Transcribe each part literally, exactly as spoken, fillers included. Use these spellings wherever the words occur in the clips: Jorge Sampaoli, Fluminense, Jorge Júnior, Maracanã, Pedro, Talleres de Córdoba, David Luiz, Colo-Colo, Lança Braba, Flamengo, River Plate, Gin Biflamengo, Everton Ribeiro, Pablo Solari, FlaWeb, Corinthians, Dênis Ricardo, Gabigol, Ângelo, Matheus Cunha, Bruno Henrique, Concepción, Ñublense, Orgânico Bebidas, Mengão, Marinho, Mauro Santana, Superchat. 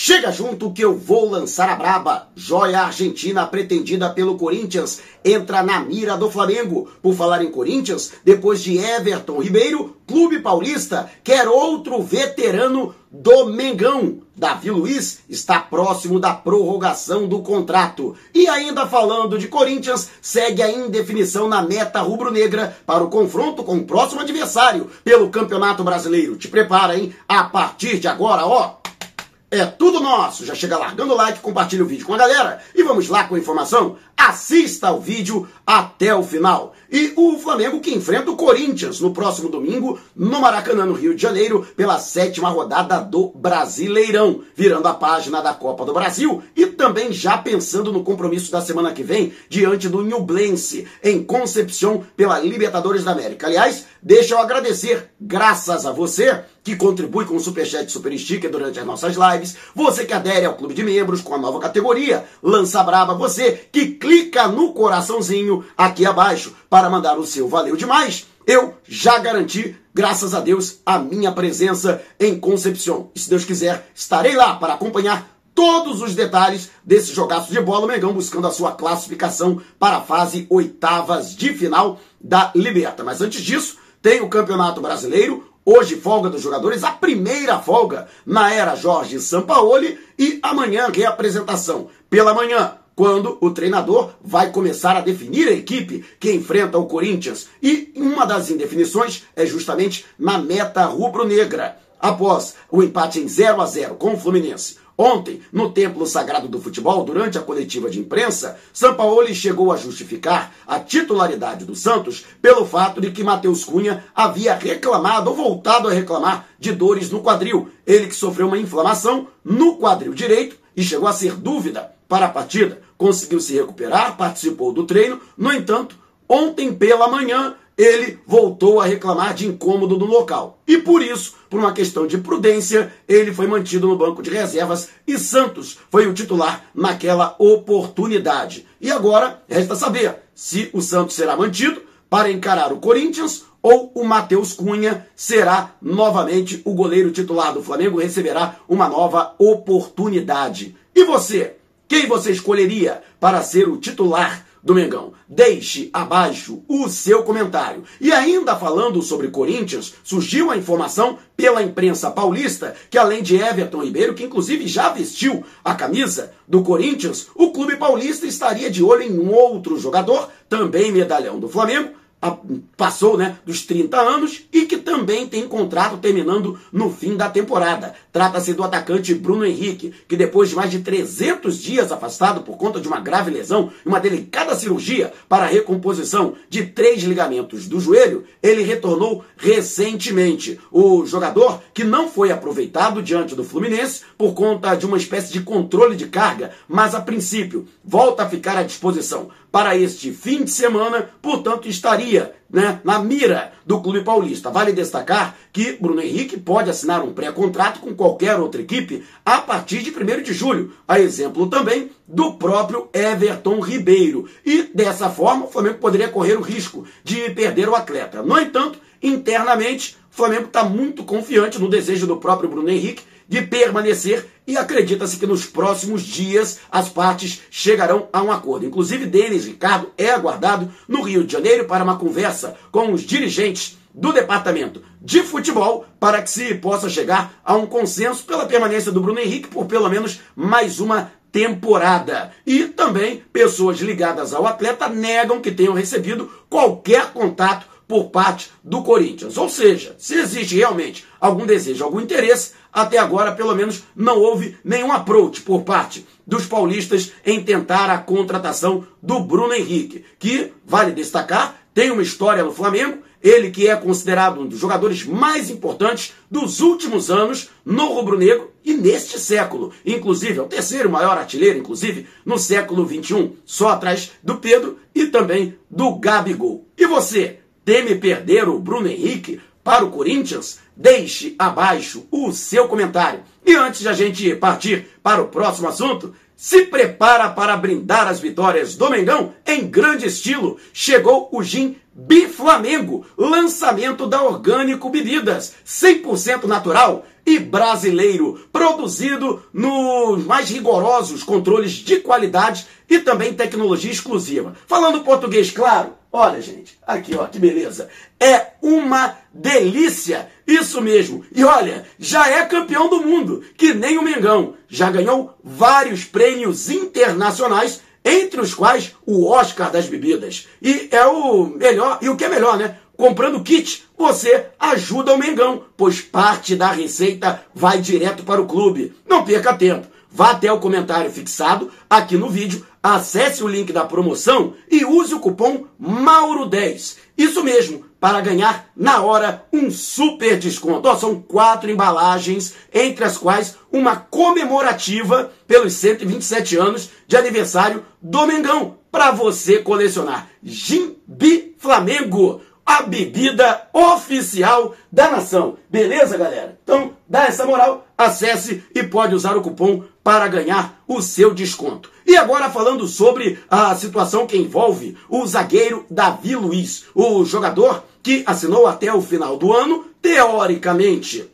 Chega junto que eu vou lançar a braba. Joia argentina pretendida pelo Corinthians entra na mira do Flamengo. Por falar em Corinthians, depois de Everton Ribeiro, clube paulista quer outro veterano do Mengão. David Luiz está próximo da prorrogação do contrato. E ainda falando de Corinthians, segue a indefinição na meta rubro-negra para o confronto com o próximo adversário pelo Campeonato Brasileiro. Te prepara, hein? A partir de agora, ó, é tudo nosso. Já chega largando o like, compartilha o vídeo com a galera e vamos lá com a informação. Assista ao vídeo até o final. E o Flamengo que enfrenta o Corinthians no próximo domingo no Maracanã, no Rio de Janeiro, pela sétima rodada do Brasileirão, virando a página da Copa do Brasil e também já pensando no compromisso da semana que vem diante do Ñublense em Concepción pela Libertadores da América. Aliás, deixa eu agradecer, graças a você que contribui com o Superchat e Super Sticker durante as nossas lives, você que adere ao Clube de Membros com a nova categoria Lança Braba, você que clica no coraçãozinho aqui abaixo para mandar o seu valeu demais. Eu já garanti, graças a Deus, a minha presença em Concepción. E se Deus quiser, estarei lá para acompanhar todos os detalhes desse jogaço de bola, o Mengão buscando a sua classificação para a fase oitavas de final da Liberta. Mas antes disso, tem o Campeonato Brasileiro. Hoje, folga dos jogadores, a primeira folga na era Jorge Sampaoli. E amanhã, reapresentação. Pela manhã, quando o treinador vai começar a definir a equipe que enfrenta o Corinthians. E uma das indefinições é justamente na meta rubro-negra. Após o empate em zero a zero com o Fluminense ontem, no Templo Sagrado do Futebol, durante a coletiva de imprensa, Sampaoli chegou a justificar a titularidade do Santos pelo fato de que Matheus Cunha havia reclamado ou voltado a reclamar de dores no quadril. Ele que sofreu uma inflamação no quadril direito e chegou a ser dúvida para a partida. Conseguiu se recuperar, participou do treino. No entanto, ontem pela manhã, ele voltou a reclamar de incômodo no local. E por isso, por uma questão de prudência, ele foi mantido no banco de reservas e Santos foi o titular naquela oportunidade. E agora, resta saber se o Santos será mantido para encarar o Corinthians ou o Matheus Cunha será novamente o goleiro titular do Flamengo, receberá uma nova oportunidade. E você? Quem você escolheria para ser o titular do Mengão? Deixe abaixo o seu comentário. E ainda falando sobre Corinthians, surgiu a informação pela imprensa paulista que além de Everton Ribeiro, que inclusive já vestiu a camisa do Corinthians, o clube paulista estaria de olho em um outro jogador, também medalhão do Flamengo, passou, né, dos trinta anos e que também tem contrato terminando no fim da temporada. Trata-se do atacante Bruno Henrique, que depois de mais de trezentos dias afastado por conta de uma grave lesão e uma delicada cirurgia para a recomposição de três ligamentos do joelho, ele retornou recentemente. O jogador que não foi aproveitado diante do Fluminense por conta de uma espécie de controle de carga, mas a princípio volta a ficar à disposição para este fim de semana, portanto estaria, né, na mira do clube paulista. Vale destacar que Bruno Henrique pode assinar um pré-contrato com qualquer outra equipe a partir de primeiro de julho, a exemplo também do próprio Everton Ribeiro. E dessa forma o Flamengo poderia correr o risco de perder o atleta. No entanto, internamente, o Flamengo está muito confiante no desejo do próprio Bruno Henrique de permanecer e acredita-se que nos próximos dias as partes chegarão a um acordo. Inclusive, Dênis Ricardo é aguardado no Rio de Janeiro para uma conversa com os dirigentes do departamento de futebol para que se possa chegar a um consenso pela permanência do Bruno Henrique por pelo menos mais uma temporada. E também pessoas ligadas ao atleta negam que tenham recebido qualquer contato por parte do Corinthians. Ou seja, se existe realmente algum desejo, algum interesse, até agora pelo menos não houve nenhum approach por parte dos paulistas em tentar a contratação do Bruno Henrique, que, vale destacar, tem uma história no Flamengo, ele que é considerado um dos jogadores mais importantes dos últimos anos no rubro-negro e neste século. Inclusive, é o terceiro maior artilheiro, inclusive, no século vinte e um, só atrás do Pedro e também do Gabigol. E você? Teme perder o Bruno Henrique para o Corinthians? Deixe abaixo o seu comentário. E antes de a gente partir para o próximo assunto, se prepara para brindar as vitórias do Mengão em grande estilo. Chegou o Gin Biflamengo, lançamento da Orgânico Bebidas, cem por cento natural e brasileiro, produzido nos mais rigorosos controles de qualidade e também tecnologia exclusiva. Falando português, claro, olha, gente, aqui, ó, que beleza. É uma delícia, isso mesmo. E olha, já é campeão do mundo, que nem o Mengão. Já ganhou vários prêmios internacionais, entre os quais o Oscar das bebidas. E é o melhor, e o que é melhor, né? Comprando o kit, você ajuda o Mengão, pois parte da receita vai direto para o clube. Não perca tempo. Vá até o comentário fixado aqui no vídeo, acesse o link da promoção e use o cupom Mauro dez. Isso mesmo, para ganhar na hora um super desconto. Oh, são quatro embalagens, entre as quais uma comemorativa pelos cento e vinte e sete anos de aniversário do Mengão, para você colecionar. Gin Biflamengo, a bebida oficial da nação. Beleza, galera? Então, dá essa moral, acesse e pode usar o cupom para ganhar o seu desconto. E agora falando sobre a situação que envolve o zagueiro David Luiz, o jogador que assinou até o final do ano, teoricamente,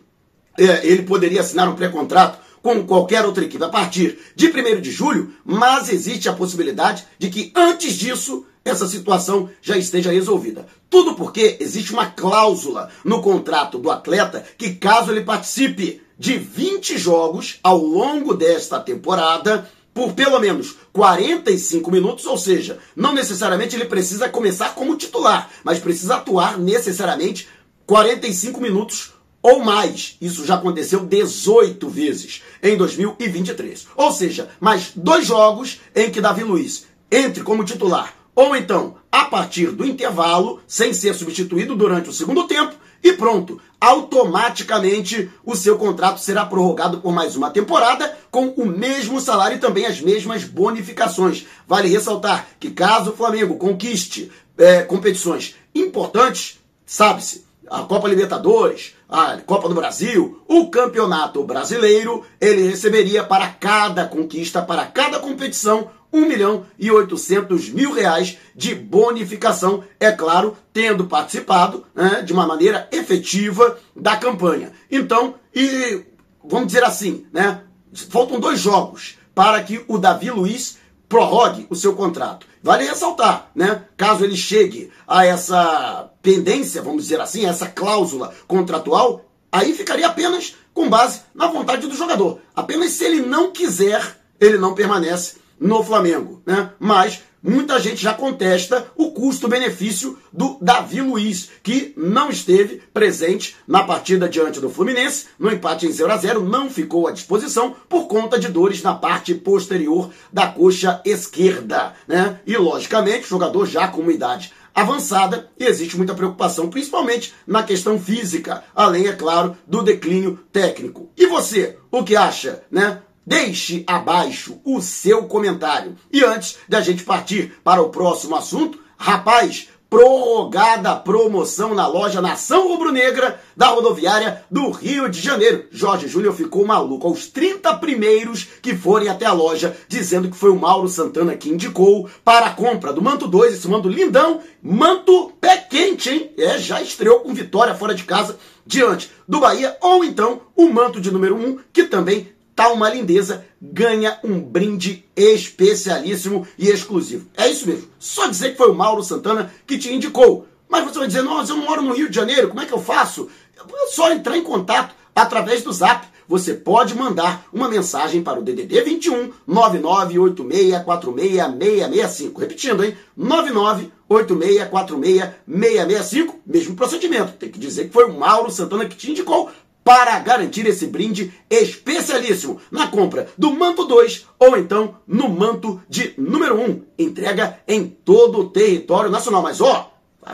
é, ele poderia assinar um pré-contrato com qualquer outra equipe a partir de primeiro de julho, mas existe a possibilidade de que antes disso essa situação já esteja resolvida. Tudo porque existe uma cláusula no contrato do atleta que, caso ele participe de vinte jogos ao longo desta temporada, por pelo menos quarenta e cinco minutos, ou seja, não necessariamente ele precisa começar como titular, mas precisa atuar necessariamente quarenta e cinco minutos ou mais. Isso já aconteceu dezoito vezes em dois mil e vinte e três. Ou seja, mais dois jogos em que David Luiz entre como titular, ou então, a partir do intervalo, sem ser substituído durante o segundo tempo, e pronto, automaticamente o seu contrato será prorrogado por mais uma temporada, com o mesmo salário e também as mesmas bonificações. Vale ressaltar que, caso o Flamengo conquiste é, competições importantes, sabe-se, a Copa Libertadores, a Copa do Brasil, o Campeonato Brasileiro, ele receberia para cada conquista, para cada competição, um milhão e oitocentos mil reais de bonificação, é claro, tendo participado, né, de uma maneira efetiva da campanha. Então, e vamos dizer assim, né, faltam dois jogos para que o David Luiz prorrogue o seu contrato. Vale ressaltar, né, caso ele chegue a essa pendência, vamos dizer assim, essa cláusula contratual, aí ficaria apenas com base na vontade do jogador. Apenas se ele não quiser, ele não permanece no Flamengo, né? Mas muita gente já contesta o custo-benefício do David Luiz, que não esteve presente na partida diante do Fluminense, no empate em zero a zero, não ficou à disposição por conta de dores na parte posterior da coxa esquerda, né? E, logicamente, o jogador já com uma idade avançada, e existe muita preocupação, principalmente na questão física, além, é claro, do declínio técnico. E você, o que acha, né? Deixe abaixo o seu comentário. E antes de a gente partir para o próximo assunto, rapaz, prorrogada a promoção na loja Nação Rubro-Negra da rodoviária do Rio de Janeiro. Jorge Júnior ficou maluco. Aos trinta primeiros que forem até a loja, dizendo que foi o Mauro Santana que indicou para a compra do manto dois, esse manto lindão, manto pé quente, hein? É, já estreou com vitória fora de casa diante do Bahia, ou então o manto de número um, que também tá uma lindeza, ganha um brinde especialíssimo e exclusivo. É isso mesmo, só dizer que foi o Mauro Santana que te indicou. Mas você vai dizer, nossa, eu não moro no Rio de Janeiro, como é que eu faço? É só entrar em contato através do Zap. Você pode mandar uma mensagem para o D D D vinte e um, nove nove oito seis quatro seis seis seis cinco. Repetindo, hein? nove nove oito seis quatro seis seis seis cinco. Mesmo procedimento, tem que dizer que foi o Mauro Santana que te indicou, para garantir esse brinde especialíssimo na compra do manto dois ou então no manto de número um. Entrega em todo o território nacional. Mas, ó,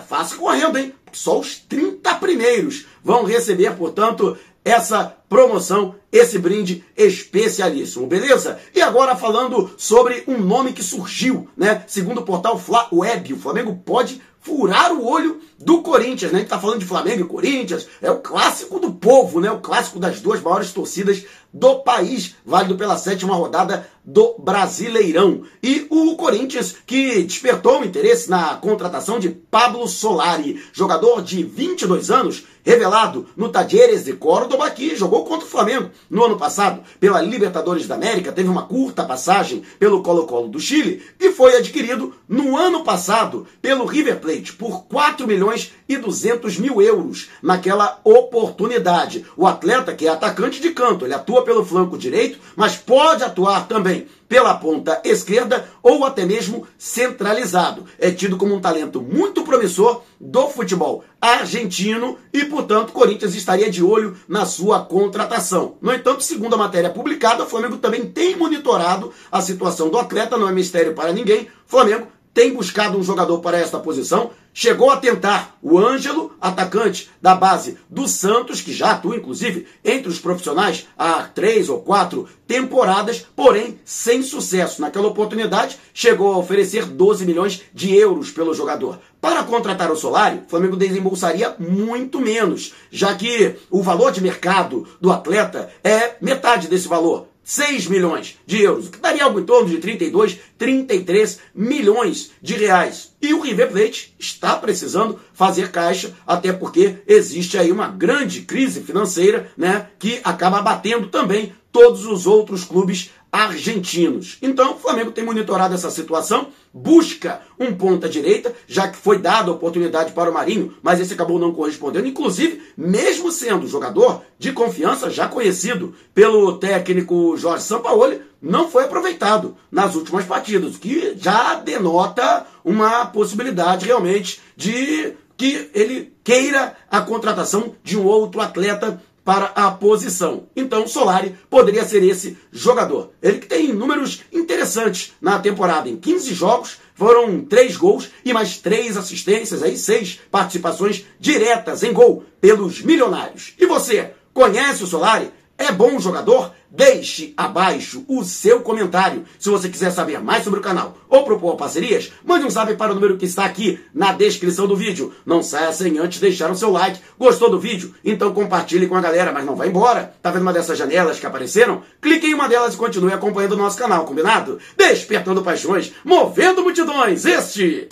faça correndo, hein? Só os trinta primeiros vão receber, portanto, essa promoção, esse brinde especialíssimo, beleza? E agora falando sobre um nome que surgiu, né? Segundo o portal FlaWeb, o Flamengo pode furar o olho do Corinthians, né? A gente tá falando de Flamengo e Corinthians, é o clássico do povo, né? O clássico das duas maiores torcidas do país, válido pela sétima rodada do Brasileirão. E o Corinthians, que despertou o interesse na contratação de Pablo Solari, jogador de vinte e dois anos, revelado no Talleres de Córdoba, que jogou contra o Flamengo no ano passado pela Libertadores da América, teve uma curta passagem pelo Colo-Colo do Chile e foi adquirido no ano passado pelo River Plate por quatro milhões e duzentos mil euros. Naquela oportunidade, o atleta, que é atacante de canto, ele atua pelo flanco direito, mas pode atuar também pela ponta esquerda ou até mesmo centralizado. É tido como um talento muito promissor do futebol argentino e, portanto, Corinthians estaria de olho na sua contratação. No entanto, segundo a matéria publicada, o Flamengo também tem monitorado a situação do atleta, não é mistério para ninguém. Flamengo tem buscado um jogador para esta posição, chegou a tentar o Ângelo, atacante da base do Santos, que já atua, inclusive, entre os profissionais há três ou quatro temporadas, porém sem sucesso. Naquela oportunidade, chegou a oferecer doze milhões de euros pelo jogador. Para contratar o Solari, o Flamengo desembolsaria muito menos, já que o valor de mercado do atleta é metade desse valor. seis milhões de euros, que daria algo em torno de trinta e dois, trinta e três milhões de reais. E o River Plate está precisando fazer caixa, até porque existe aí uma grande crise financeira, né, que acaba abatendo também todos os outros clubes argentinos. Então, o Flamengo tem monitorado essa situação, busca um ponta-direita, já que foi dada a oportunidade para o Marinho, mas esse acabou não correspondendo. Inclusive, mesmo sendo jogador de confiança, já conhecido pelo técnico Jorge Sampaoli, não foi aproveitado nas últimas partidas, o que já denota uma possibilidade realmente de que ele queira a contratação de um outro atleta para a posição. Então, Solari poderia ser esse jogador. Ele que tem números interessantes na temporada. Em quinze jogos, foram três gols e mais três assistências, aí seis participações diretas em gol pelos milionários. E você, conhece o Solari? É bom jogador? Deixe abaixo o seu comentário. Se você quiser saber mais sobre o canal ou propor parcerias, mande um zap para o número que está aqui na descrição do vídeo. Não saia sem antes deixar o seu like. Gostou do vídeo? Então compartilhe com a galera, mas não vai embora. Tá vendo uma dessas janelas que apareceram? Clique em uma delas e continue acompanhando o nosso canal, combinado? Despertando paixões, movendo multidões. Este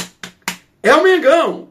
é o Mengão.